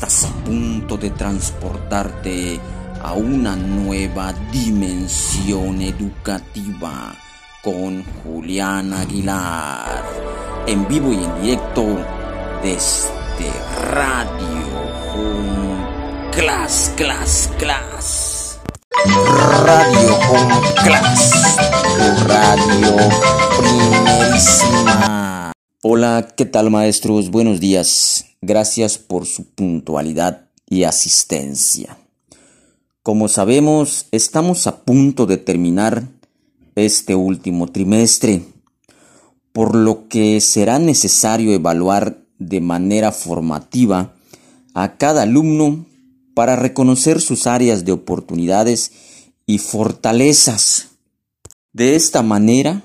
estás a punto de transportarte a una nueva dimensión educativa con Julián Aguilar, en vivo y en directo desde Radio Home Class. Radio Home Class, tu radio primerísima. Hola, ¿qué tal, maestros? Buenos días. Gracias por su puntualidad y asistencia. Como sabemos, estamos a punto de terminar este último trimestre, por lo que será necesario evaluar de manera formativa a cada alumno para reconocer sus áreas de oportunidades y fortalezas. De esta manera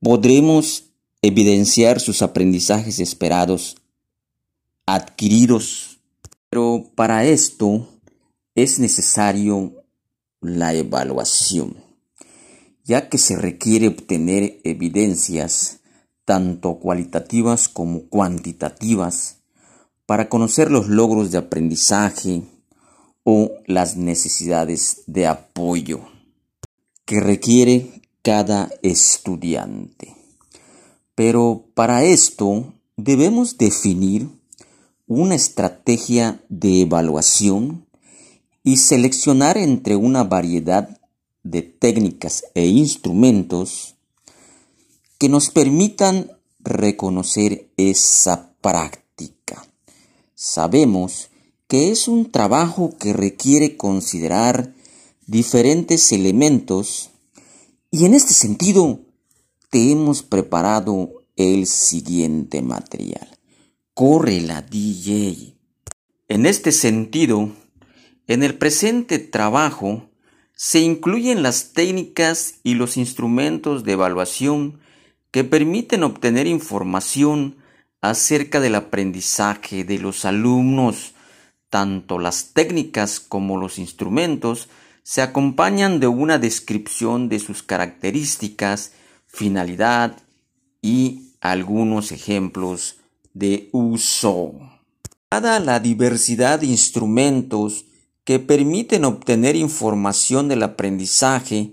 podremos evidenciar sus aprendizajes esperados adquiridos. Pero para esto es necesario la evaluación, ya que se requiere obtener evidencias tanto cualitativas como cuantitativas para conocer los logros de aprendizaje o las necesidades de apoyo que requiere cada estudiante. Pero para esto debemos definir una estrategia de evaluación y seleccionar entre una variedad de técnicas e instrumentos que nos permitan reconocer esa práctica. Sabemos que es un trabajo que requiere considerar diferentes elementos y en este sentido te hemos preparado el siguiente material. Corre la DJ. En este sentido, en el presente trabajo se incluyen las técnicas y los instrumentos de evaluación que permiten obtener información acerca del aprendizaje de los alumnos. Tanto las técnicas como los instrumentos se acompañan de una descripción de sus características, finalidad y algunos ejemplos de uso. Dada la diversidad de instrumentos que permiten obtener información del aprendizaje,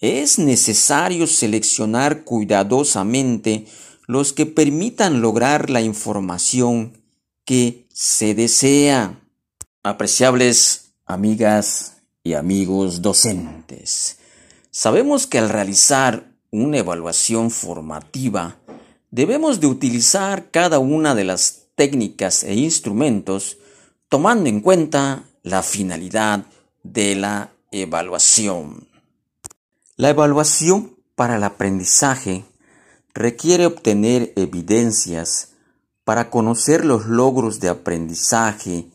es necesario seleccionar cuidadosamente los que permitan lograr la información que se desea. Apreciables amigas y amigos docentes, sabemos que al realizar una evaluación formativa debemos de utilizar cada una de las técnicas e instrumentos tomando en cuenta la finalidad de la evaluación. La evaluación para el aprendizaje requiere obtener evidencias para conocer los logros de aprendizaje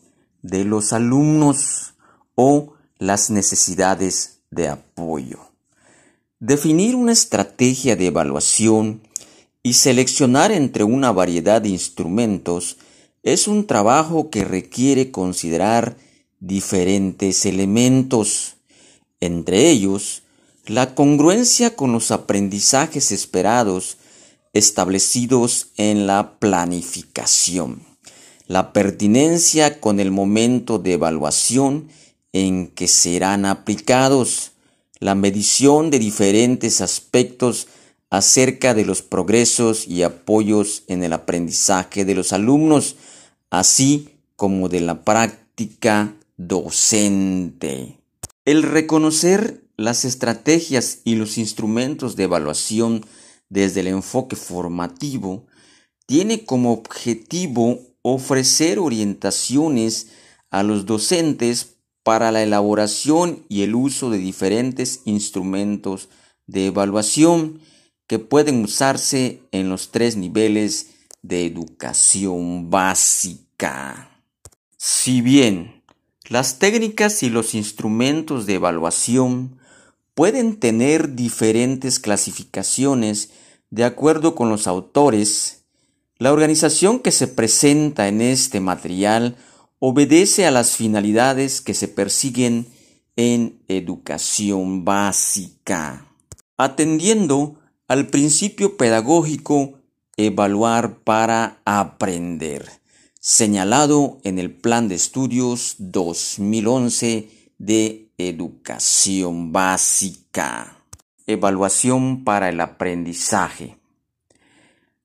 de los alumnos o las necesidades de apoyo. Definir una estrategia de evaluación y seleccionar entre una variedad de instrumentos es un trabajo que requiere considerar diferentes elementos, entre ellos la congruencia con los aprendizajes esperados establecidos en la planificación, la pertinencia con el momento de evaluación en que serán aplicados, la medición de diferentes aspectos acerca de los progresos y apoyos en el aprendizaje de los alumnos, así como de la práctica docente. El reconocer las estrategias y los instrumentos de evaluación desde el enfoque formativo tiene como objetivo ofrecer orientaciones a los docentes para la elaboración y el uso de diferentes instrumentos de evaluación que pueden usarse en los 3 niveles de educación básica. Si bien las técnicas y los instrumentos de evaluación pueden tener diferentes clasificaciones de acuerdo con los autores, la organización que se presenta en este material obedece a las finalidades que se persiguen en educación básica, atendiendo al principio pedagógico evaluar para aprender, señalado en el Plan de Estudios 2011 de Educación Básica. Evaluación para el aprendizaje.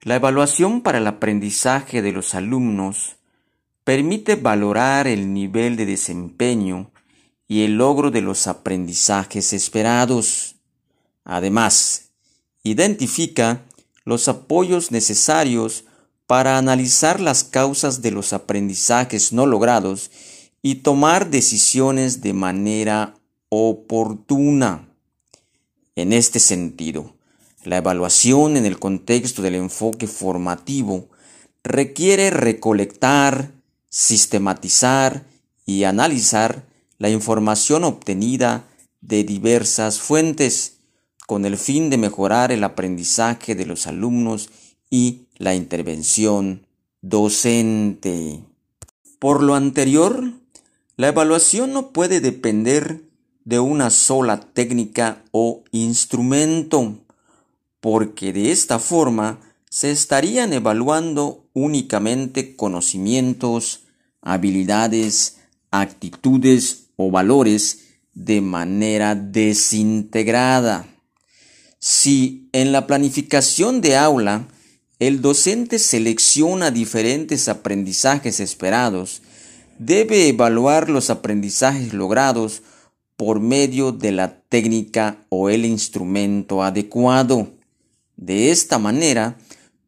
La evaluación para el aprendizaje de los alumnos permite valorar el nivel de desempeño y el logro de los aprendizajes esperados. Además, identifica los apoyos necesarios para analizar las causas de los aprendizajes no logrados y tomar decisiones de manera oportuna. En este sentido, la evaluación en el contexto del enfoque formativo requiere recolectar, sistematizar y analizar la información obtenida de diversas fuentes con el fin de mejorar el aprendizaje de los alumnos y la intervención docente. Por lo anterior, la evaluación no puede depender de una sola técnica o instrumento, porque de esta forma se estarían evaluando únicamente conocimientos, habilidades, actitudes o valores de manera desintegrada. Si en la planificación de aula el docente selecciona diferentes aprendizajes esperados, debe evaluar los aprendizajes logrados por medio de la técnica o el instrumento adecuado. De esta manera,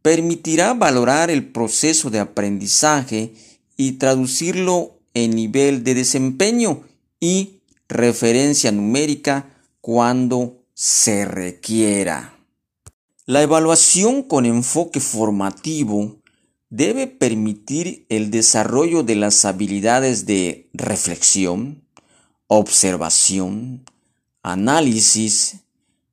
permitirá valorar el proceso de aprendizaje y traducirlo en nivel de desempeño y referencia numérica cuando se requiera. La evaluación con enfoque formativo debe permitir el desarrollo de las habilidades de reflexión, observación, análisis,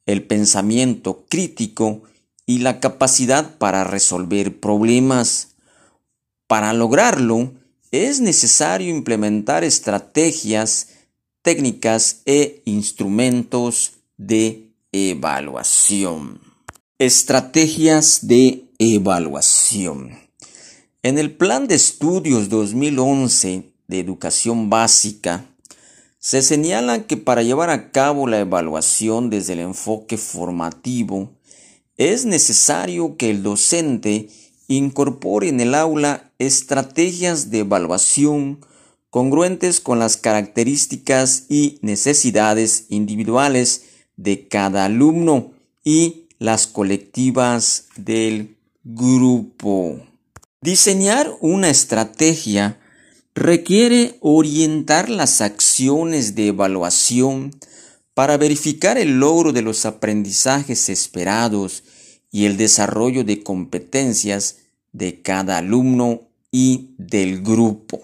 el pensamiento crítico y la capacidad para resolver problemas. Para lograrlo, es necesario implementar estrategias, técnicas e instrumentos de evaluación. Estrategias de evaluación. En el Plan de Estudios 2011 de Educación Básica, se señala que para llevar a cabo la evaluación desde el enfoque formativo, es necesario que el docente incorpore en el aula estrategias de evaluación congruentes con las características y necesidades individuales de cada alumno y las colectivas del grupo. Diseñar una estrategia requiere orientar las acciones de evaluación para verificar el logro de los aprendizajes esperados y el desarrollo de competencias de cada alumno y del grupo,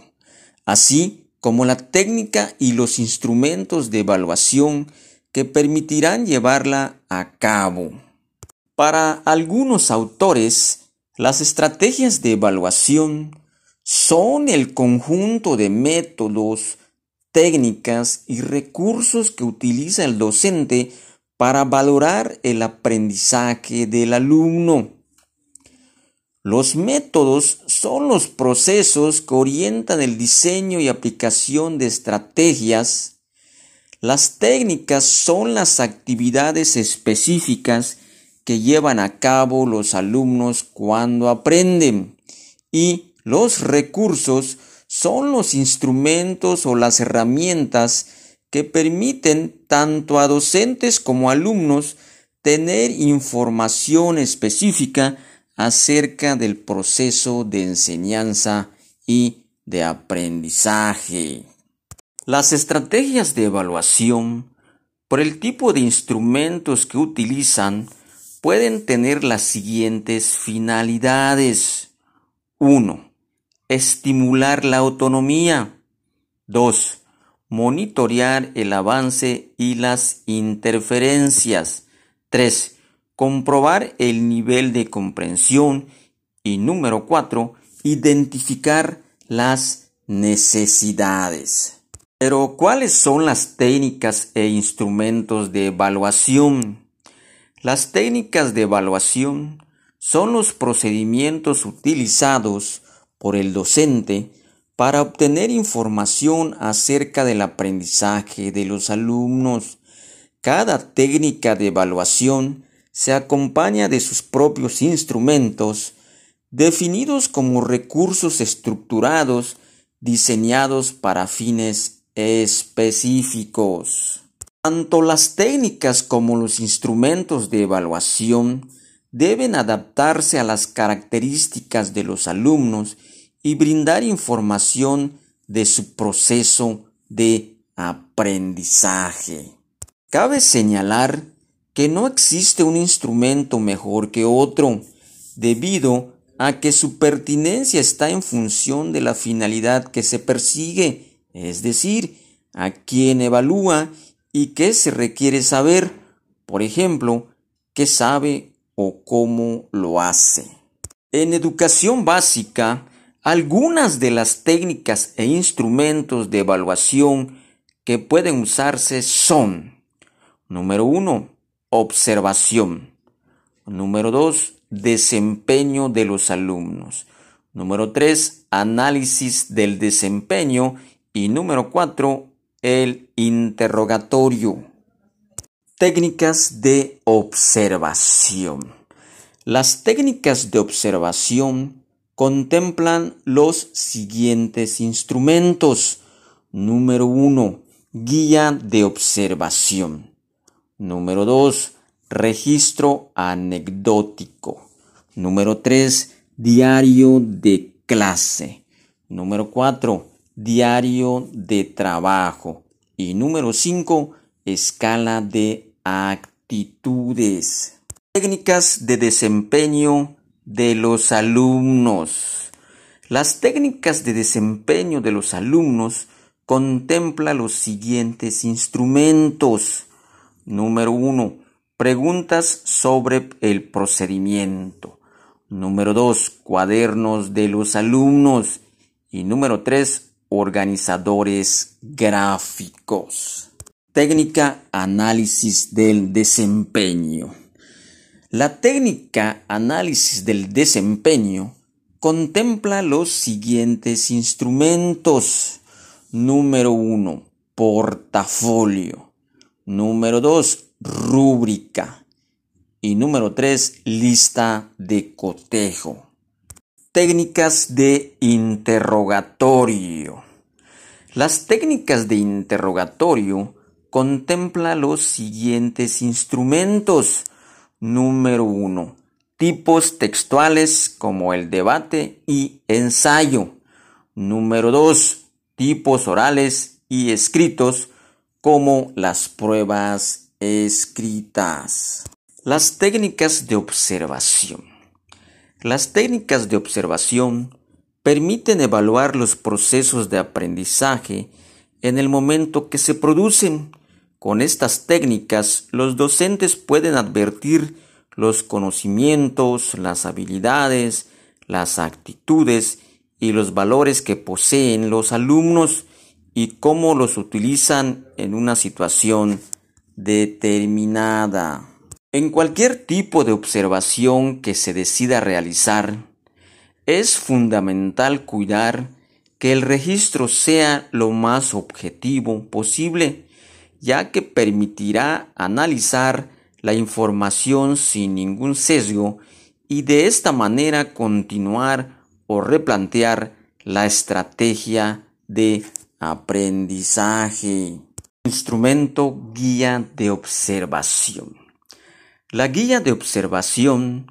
así como la técnica y los instrumentos de evaluación que permitirán llevarla a cabo. Para algunos autores, las estrategias de evaluación son el conjunto de métodos, técnicas y recursos que utiliza el docente para valorar el aprendizaje del alumno. Los métodos son los procesos que orientan el diseño y aplicación de estrategias. Las técnicas son las actividades específicas que llevan a cabo los alumnos cuando aprenden, y los recursos son los instrumentos o las herramientas que permiten tanto a docentes como alumnos tener información específica acerca del proceso de enseñanza y de aprendizaje. Las estrategias de evaluación, por el tipo de instrumentos que utilizan, pueden tener las siguientes finalidades. 1. Estimular la autonomía. 2. Monitorear el avance y las interferencias. 3. Comprobar el nivel de comprensión. Y número 4. Identificar las necesidades. Pero, ¿cuáles son las técnicas e instrumentos de evaluación? Las técnicas de evaluación son los procedimientos utilizados por el docente para obtener información acerca del aprendizaje de los alumnos. Cada técnica de evaluación se acompaña de sus propios instrumentos, definidos como recursos estructurados diseñados para fines específicos. Tanto las técnicas como los instrumentos de evaluación deben adaptarse a las características de los alumnos y brindar información de su proceso de aprendizaje. Cabe señalar que no existe un instrumento mejor que otro, debido a que su pertinencia está en función de la finalidad que se persigue, es decir, a quién evalúa y qué se requiere saber, por ejemplo, qué sabe o cómo lo hace. En educación básica, algunas de las técnicas e instrumentos de evaluación que pueden usarse son: número 1, observación; número 2, desempeño de los alumnos; número 3, análisis del desempeño; y número 4, el interrogatorio. Técnicas de observación. Las técnicas de observación contemplan los siguientes instrumentos: número 1, guía de observación; número 2, registro anecdótico; número 3, diario de clase; número 4, diario de trabajo; y número 5, escala de actitudes. Técnicas de desempeño de los alumnos. Las técnicas de desempeño de los alumnos contemplan los siguientes instrumentos: número 1, preguntas sobre el procedimiento; número 2, cuadernos de los alumnos; y número 3, organizadores gráficos. Técnica análisis del desempeño. La técnica análisis del desempeño contempla los siguientes instrumentos: número 1, portafolio; número 2, rúbrica; y número 3, lista de cotejo. Técnicas de interrogatorio. Las técnicas de interrogatorio contemplan los siguientes instrumentos: número 1, tipos textuales como el debate y ensayo; número 2, tipos orales y escritos como las pruebas escritas. Las técnicas de observación. Las técnicas de observación permiten evaluar los procesos de aprendizaje en el momento que se producen. Con estas técnicas, los docentes pueden advertir los conocimientos, las habilidades, las actitudes y los valores que poseen los alumnos y cómo los utilizan en una situación determinada. En cualquier tipo de observación que se decida realizar, es fundamental cuidar que el registro sea lo más objetivo posible, ya que permitirá analizar la información sin ningún sesgo y de esta manera continuar o replantear la estrategia de aprendizaje. Instrumento guía de observación. La guía de observación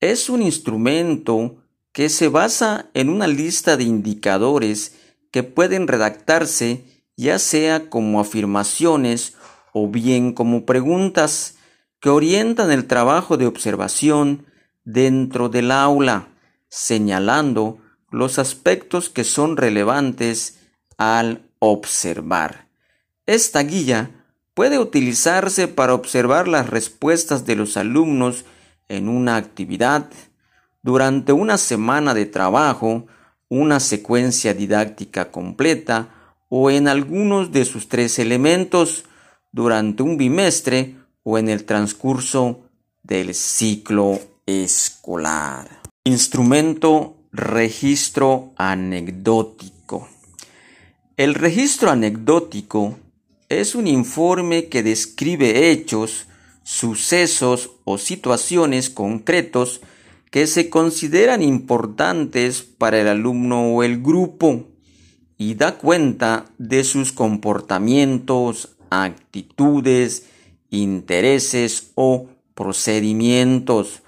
es un instrumento que se basa en una lista de indicadores que pueden redactarse ya sea como afirmaciones o bien como preguntas que orientan el trabajo de observación dentro del aula, señalando los aspectos que son relevantes al observar. Esta guía puede utilizarse para observar las respuestas de los alumnos en una actividad, durante una semana de trabajo, una secuencia didáctica completa o en algunos de sus 3 elementos, durante un bimestre o en el transcurso del ciclo escolar. Instrumento Registro anecdótico. El registro anecdótico es un informe que describe hechos, sucesos o situaciones concretos que se consideran importantes para el alumno o el grupo y da cuenta de sus comportamientos, actitudes, intereses o procedimientos.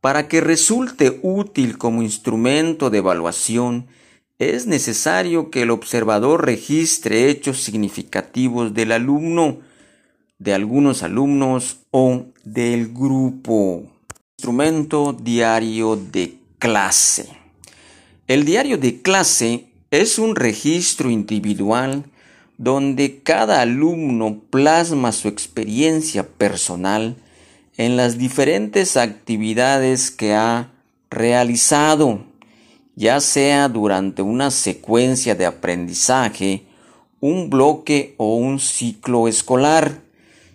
Para que resulte útil como instrumento de evaluación, es necesario que el observador registre hechos significativos del alumno, de algunos alumnos o del grupo. Instrumento diario de clase. El diario de clase es un registro individual donde cada alumno plasma su experiencia personal en las diferentes actividades que ha realizado, ya sea durante una secuencia de aprendizaje, un bloque o un ciclo escolar.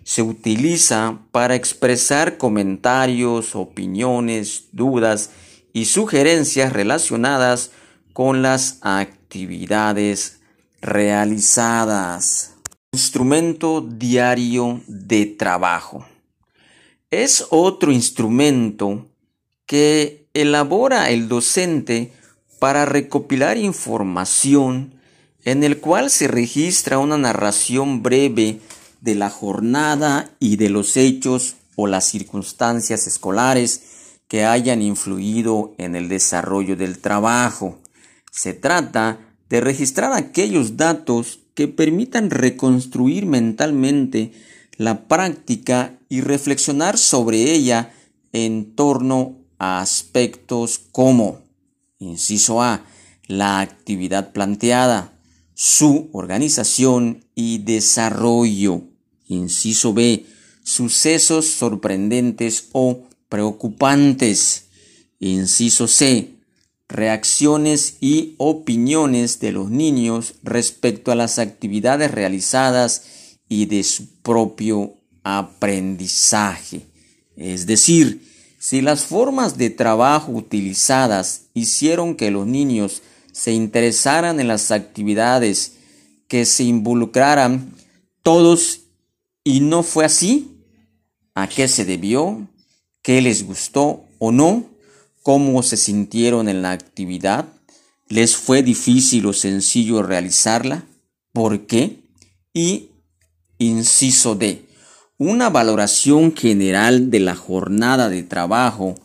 Se utiliza para expresar comentarios, opiniones, dudas y sugerencias relacionadas con las actividades realizadas. Instrumento diario de trabajo. Es otro instrumento que elabora el docente para recopilar información, en el cual se registra una narración breve de la jornada y de los hechos o las circunstancias escolares que hayan influido en el desarrollo del trabajo. Se trata de registrar aquellos datos que permitan reconstruir mentalmente la práctica y reflexionar sobre ella en torno a aspectos como: inciso A, la actividad planteada, su organización y desarrollo. Inciso B, sucesos sorprendentes o preocupantes. Inciso C, reacciones y opiniones de los niños respecto a las actividades realizadas y de su propio aprendizaje. Es decir, si las formas de trabajo utilizadas hicieron que los niños se interesaran en las actividades, que se involucraran todos y no fue así, ¿a qué se debió? ¿Qué les gustó o no? ¿Cómo se sintieron en la actividad? ¿Les fue difícil o sencillo realizarla? ¿Por qué? Y inciso D, una valoración general de la jornada de trabajo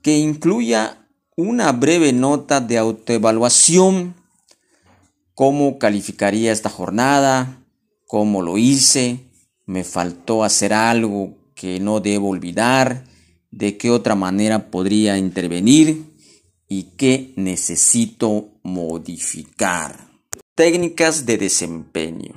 que incluya una breve nota de autoevaluación. ¿Cómo calificaría esta jornada? ¿Cómo lo hice? ¿Me faltó hacer algo que no debo olvidar? ¿De qué otra manera podría intervenir? ¿Y qué necesito modificar? Técnicas de desempeño.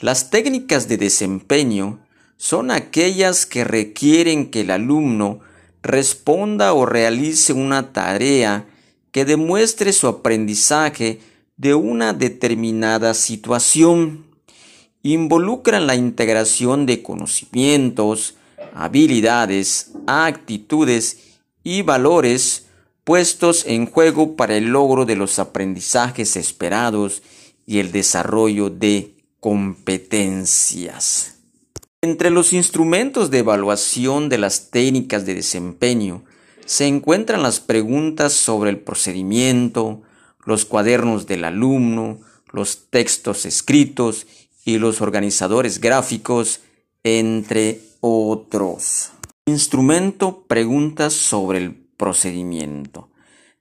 Las técnicas de desempeño son aquellas que requieren que el alumno responda o realice una tarea que demuestre su aprendizaje de una determinada situación. Involucran la integración de conocimientos, habilidades, actitudes y valores puestos en juego para el logro de los aprendizajes esperados y el desarrollo de competencias. Entre los instrumentos de evaluación de las técnicas de desempeño se encuentran las preguntas sobre el procedimiento, los cuadernos del alumno, los textos escritos y los organizadores gráficos, entre otros. Instrumento preguntas sobre el procedimiento.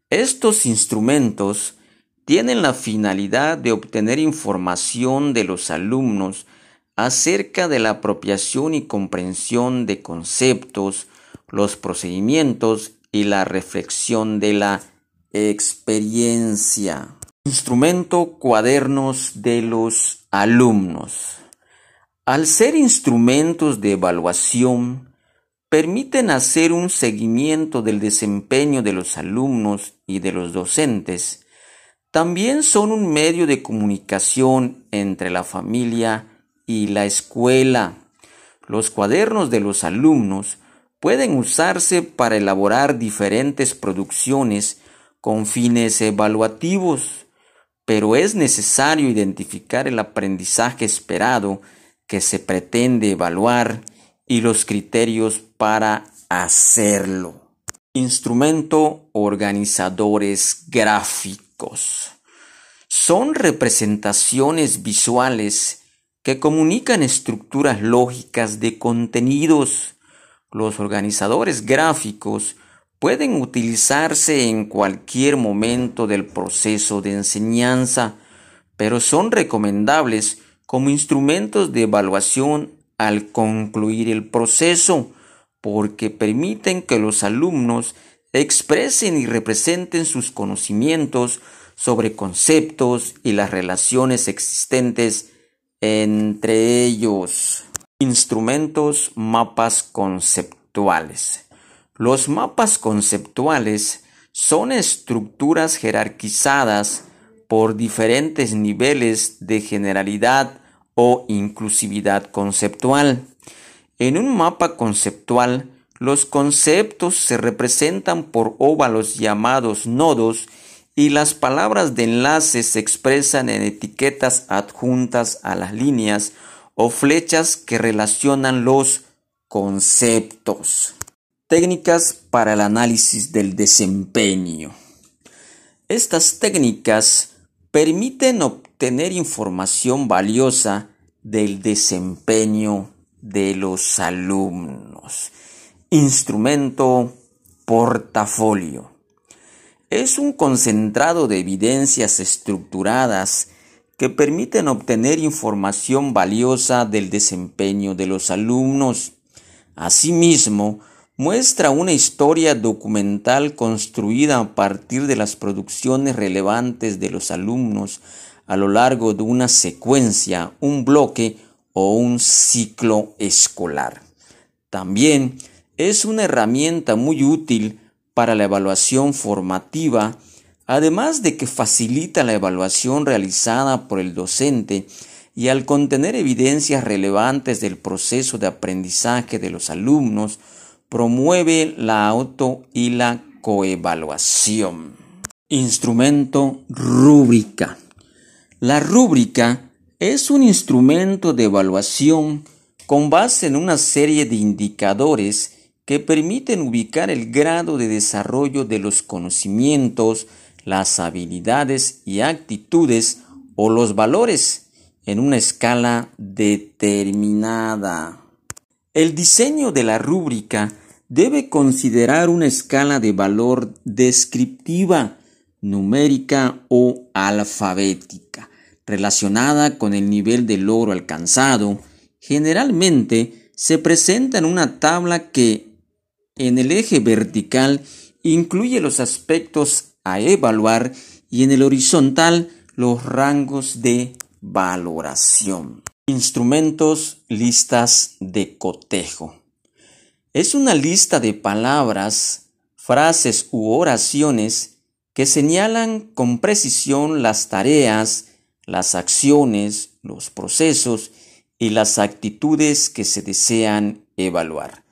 Estos instrumentos tienen la finalidad de obtener información de los alumnos acerca de la apropiación y comprensión de conceptos, los procedimientos y la reflexión de la experiencia. Instrumento cuadernos de los alumnos. Al ser instrumentos de evaluación, permiten hacer un seguimiento del desempeño de los alumnos y de los docentes. También son un medio de comunicación entre la familia y la escuela. Los cuadernos de los alumnos pueden usarse para elaborar diferentes producciones con fines evaluativos, pero es necesario identificar el aprendizaje esperado que se pretende evaluar y los criterios para hacerlo. Instrumento: organizadores gráficos. Son representaciones visuales que comunican estructuras lógicas de contenidos. Los organizadores gráficos pueden utilizarse en cualquier momento del proceso de enseñanza, pero son recomendables como instrumentos de evaluación al concluir el proceso, porque permiten que los alumnos expresen y representen sus conocimientos sobre conceptos y las relaciones existentes entre ellos. Instrumentos: mapas conceptuales. Los mapas conceptuales son estructuras jerarquizadas por diferentes niveles de generalidad o inclusividad conceptual. En un mapa conceptual, los conceptos se representan por óvalos llamados nodos y las palabras de enlace se expresan en etiquetas adjuntas a las líneas o flechas que relacionan los conceptos. Técnicas para el análisis del desempeño. Estas técnicas permiten obtener información valiosa del desempeño de los alumnos. Instrumento: portafolio. Es un concentrado de evidencias estructuradas que permiten obtener información valiosa del desempeño de los alumnos. Asimismo, muestra una historia documental construida a partir de las producciones relevantes de los alumnos a lo largo de una secuencia, un bloque o un ciclo escolar. También es una herramienta muy útil para la evaluación formativa, además de que facilita la evaluación realizada por el docente, y al contener evidencias relevantes del proceso de aprendizaje de los alumnos, promueve la auto y la coevaluación. Instrumento: rúbrica. La rúbrica es un instrumento de evaluación con base en una serie de indicadores que permiten ubicar el grado de desarrollo de los conocimientos, las habilidades y actitudes o los valores en una escala determinada. El diseño de la rúbrica debe considerar una escala de valor descriptiva, numérica o alfabética, relacionada con el nivel de logro alcanzado. Generalmente se presenta en una tabla que, en el eje vertical, incluye los aspectos a evaluar y en el horizontal los rangos de valoración. Instrumentos: listas de cotejo. Es una lista de palabras, frases u oraciones que señalan con precisión las tareas, las acciones, los procesos y las actitudes que se desean evaluar.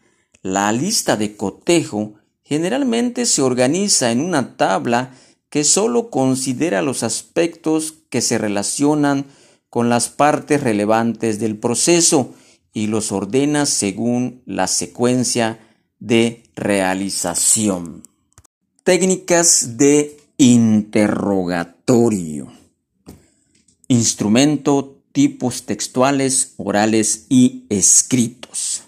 La lista de cotejo generalmente se organiza en una tabla que solo considera los aspectos que se relacionan con las partes relevantes del proceso y los ordena según la secuencia de realización. Técnicas de interrogatorio. Instrumento: tipos textuales, orales y escritos.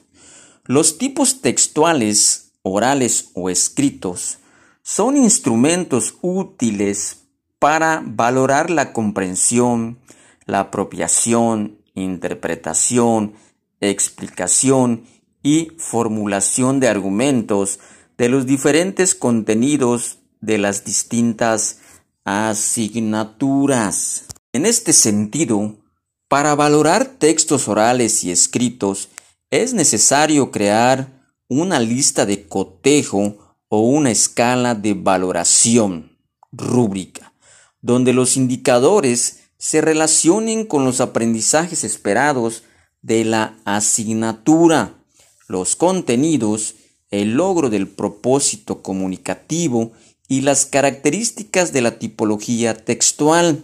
Los tipos textuales, orales o escritos son instrumentos útiles para valorar la comprensión, la apropiación, interpretación, explicación y formulación de argumentos de los diferentes contenidos de las distintas asignaturas. En este sentido, para valorar textos orales y escritos, es necesario crear una lista de cotejo o una escala de valoración, rúbrica, donde los indicadores se relacionen con los aprendizajes esperados de la asignatura, los contenidos, el logro del propósito comunicativo y las características de la tipología textual.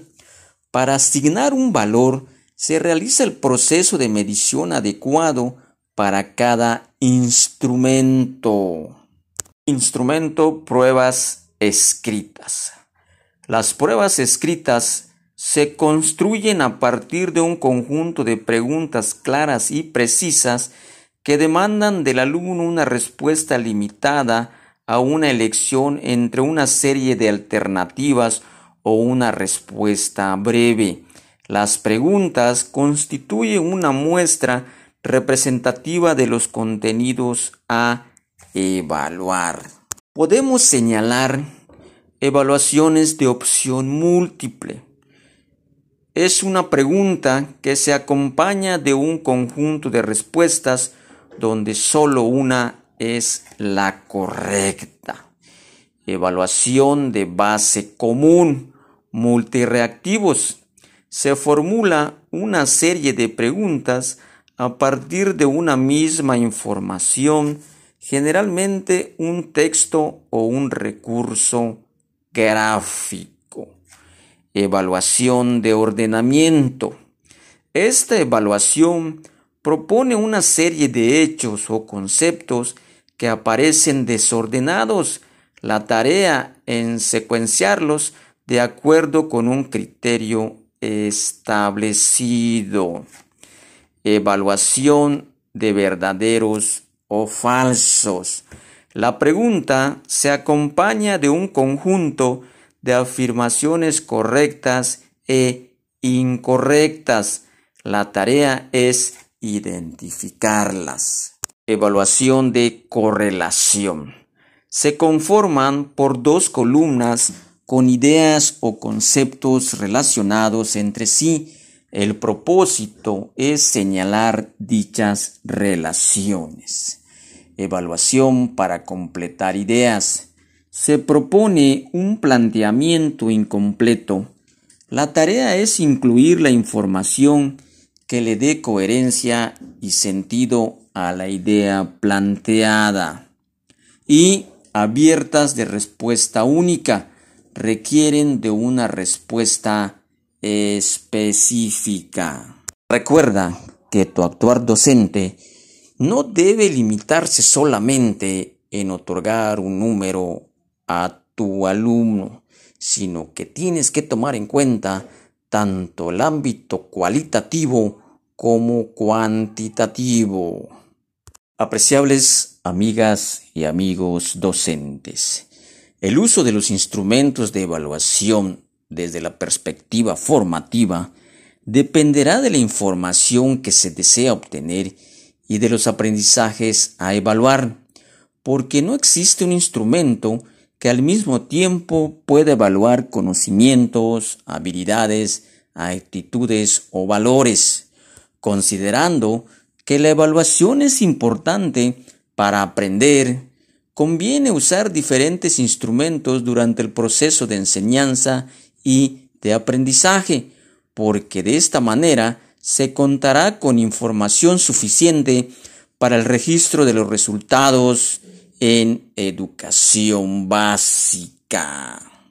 Para asignar un valor, se realiza el proceso de medición adecuado para cada instrumento. Pruebas escritas. Las pruebas escritas se construyen a partir de un conjunto de preguntas claras y precisas que demandan del alumno una respuesta limitada a una elección entre una serie de alternativas o una respuesta breve. Las preguntas constituyen una muestra representativa de los contenidos a evaluar. Podemos señalar evaluaciones de opción múltiple. Es una pregunta que se acompaña de un conjunto de respuestas donde solo una es la correcta. Evaluación de base común, multirreactivos. Se formula una serie de preguntas a partir de una misma información, generalmente un texto o un recurso gráfico. Evaluación de ordenamiento. Esta evaluación propone una serie de hechos o conceptos que aparecen desordenados. La tarea en secuenciarlos de acuerdo con un criterio establecido. Evaluación de verdaderos o falsos. La pregunta se acompaña de un conjunto de afirmaciones correctas e incorrectas. La tarea es identificarlas. Evaluación de correlación. Se conforman por dos columnas con ideas o conceptos relacionados entre sí. El propósito es señalar dichas relaciones. Evaluación para completar ideas. Se propone un planteamiento incompleto. La tarea es incluir la información que le dé coherencia y sentido a la idea planteada. Y abiertas de respuesta única. Requieren de una respuesta específica. Recuerda que tu actuar docente no debe limitarse solamente en otorgar un número a tu alumno, sino que tienes que tomar en cuenta tanto el ámbito cualitativo como cuantitativo. Apreciables amigas y amigos docentes, el uso de los instrumentos de evaluación desde la perspectiva formativa dependerá de la información que se desea obtener y de los aprendizajes a evaluar, porque no existe un instrumento que al mismo tiempo pueda evaluar conocimientos, habilidades, actitudes o valores, considerando que la evaluación es importante para aprender. Conviene usar diferentes instrumentos durante el proceso de enseñanza y de aprendizaje, porque de esta manera se contará con información suficiente para el registro de los resultados en educación básica.